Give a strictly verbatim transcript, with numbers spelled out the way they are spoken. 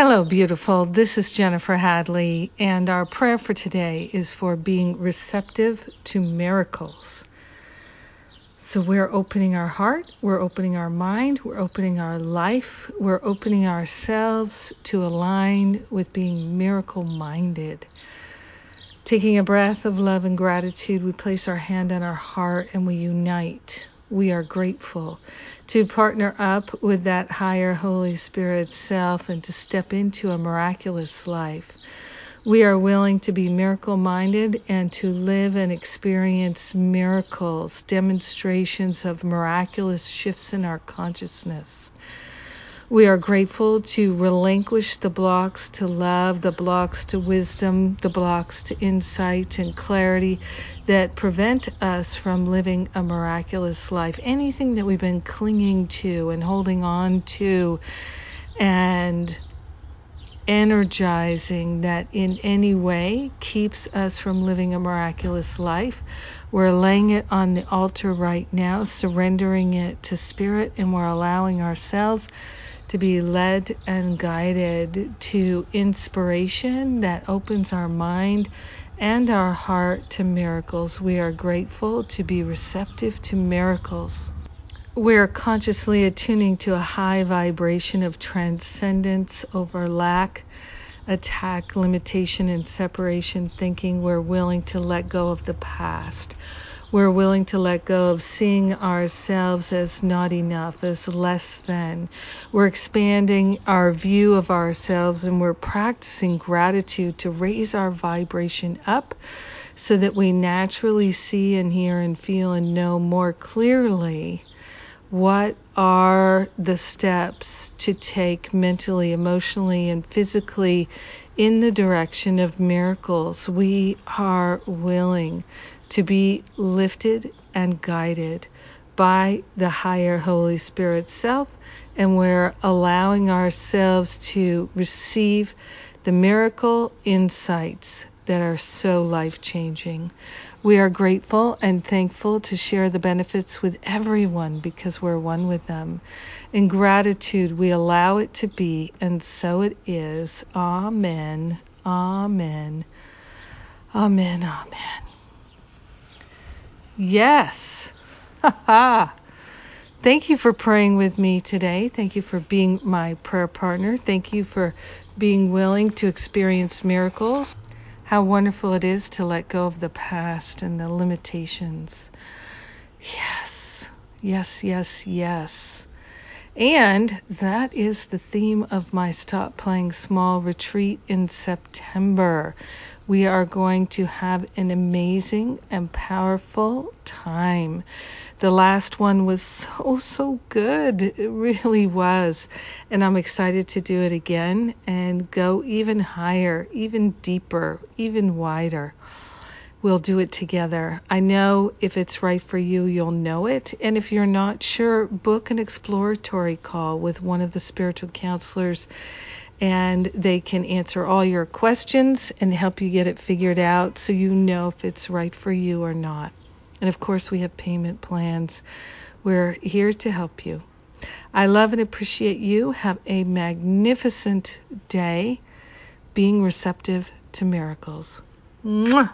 Hello, beautiful. This is Jennifer Hadley, and our prayer for today is for being receptive to miracles. So we're opening our heart, we're opening our mind, we're opening our life, we're opening ourselves to align with being miracle-minded. Taking a breath of love and gratitude, we place our hand on our heart and we unite. We are grateful to partner up with that higher Holy Spirit self and to step into a miraculous life. We are willing to be miracle-minded and to live and experience miracles, demonstrations of miraculous shifts in our consciousness. We are grateful to relinquish the blocks to love, the blocks to wisdom, the blocks to insight and clarity that prevent us from living a miraculous life. Anything that we've been clinging to and holding on to and energizing that in any way keeps us from living a miraculous life. We're laying it on the altar right now, surrendering it to Spirit, and we're allowing ourselves to be led and guided to inspiration that opens our mind and our heart to miracles. We are grateful to be receptive to miracles. We're consciously attuning to a high vibration of transcendence over lack, attack, limitation, and separation thinking. We're willing to let go of the past. We're willing to let go of seeing ourselves as not enough, as less than. We're expanding our view of ourselves, and we're practicing gratitude to raise our vibration up so that we naturally see and hear and feel and know more clearly what are the steps to take mentally, emotionally, and physically in the direction of miracles. We are willing to be lifted and guided by the higher Holy Spirit self, and we're allowing ourselves to receive the miracle insights that are so life-changing. We are grateful and thankful to share the benefits with everyone because we're one with them. In gratitude, we allow it to be, and so it is. Amen. Amen. Amen. Amen. Yes. Ha ha. Thank you for praying with me today. Thank you for being my prayer partner. Thank you for being willing to experience miracles. How wonderful it is to let go of the past and the limitations. Yes. Yes, yes, yes. And that is the theme of my Stop Playing Small retreat in September. We are going to have an amazing and powerful time. The last one was so, so good. It really was. And I'm excited to do it again and go even higher, even deeper, even wider. We'll do it together. I know if it's right for you, you'll know it. And if you're not sure, book an exploratory call with one of the spiritual counselors, and they can answer all your questions and help you get it figured out so you know if it's right for you or not. And of course, we have payment plans. We're here to help you. I love and appreciate you. Have a magnificent day being receptive to miracles. Mwah!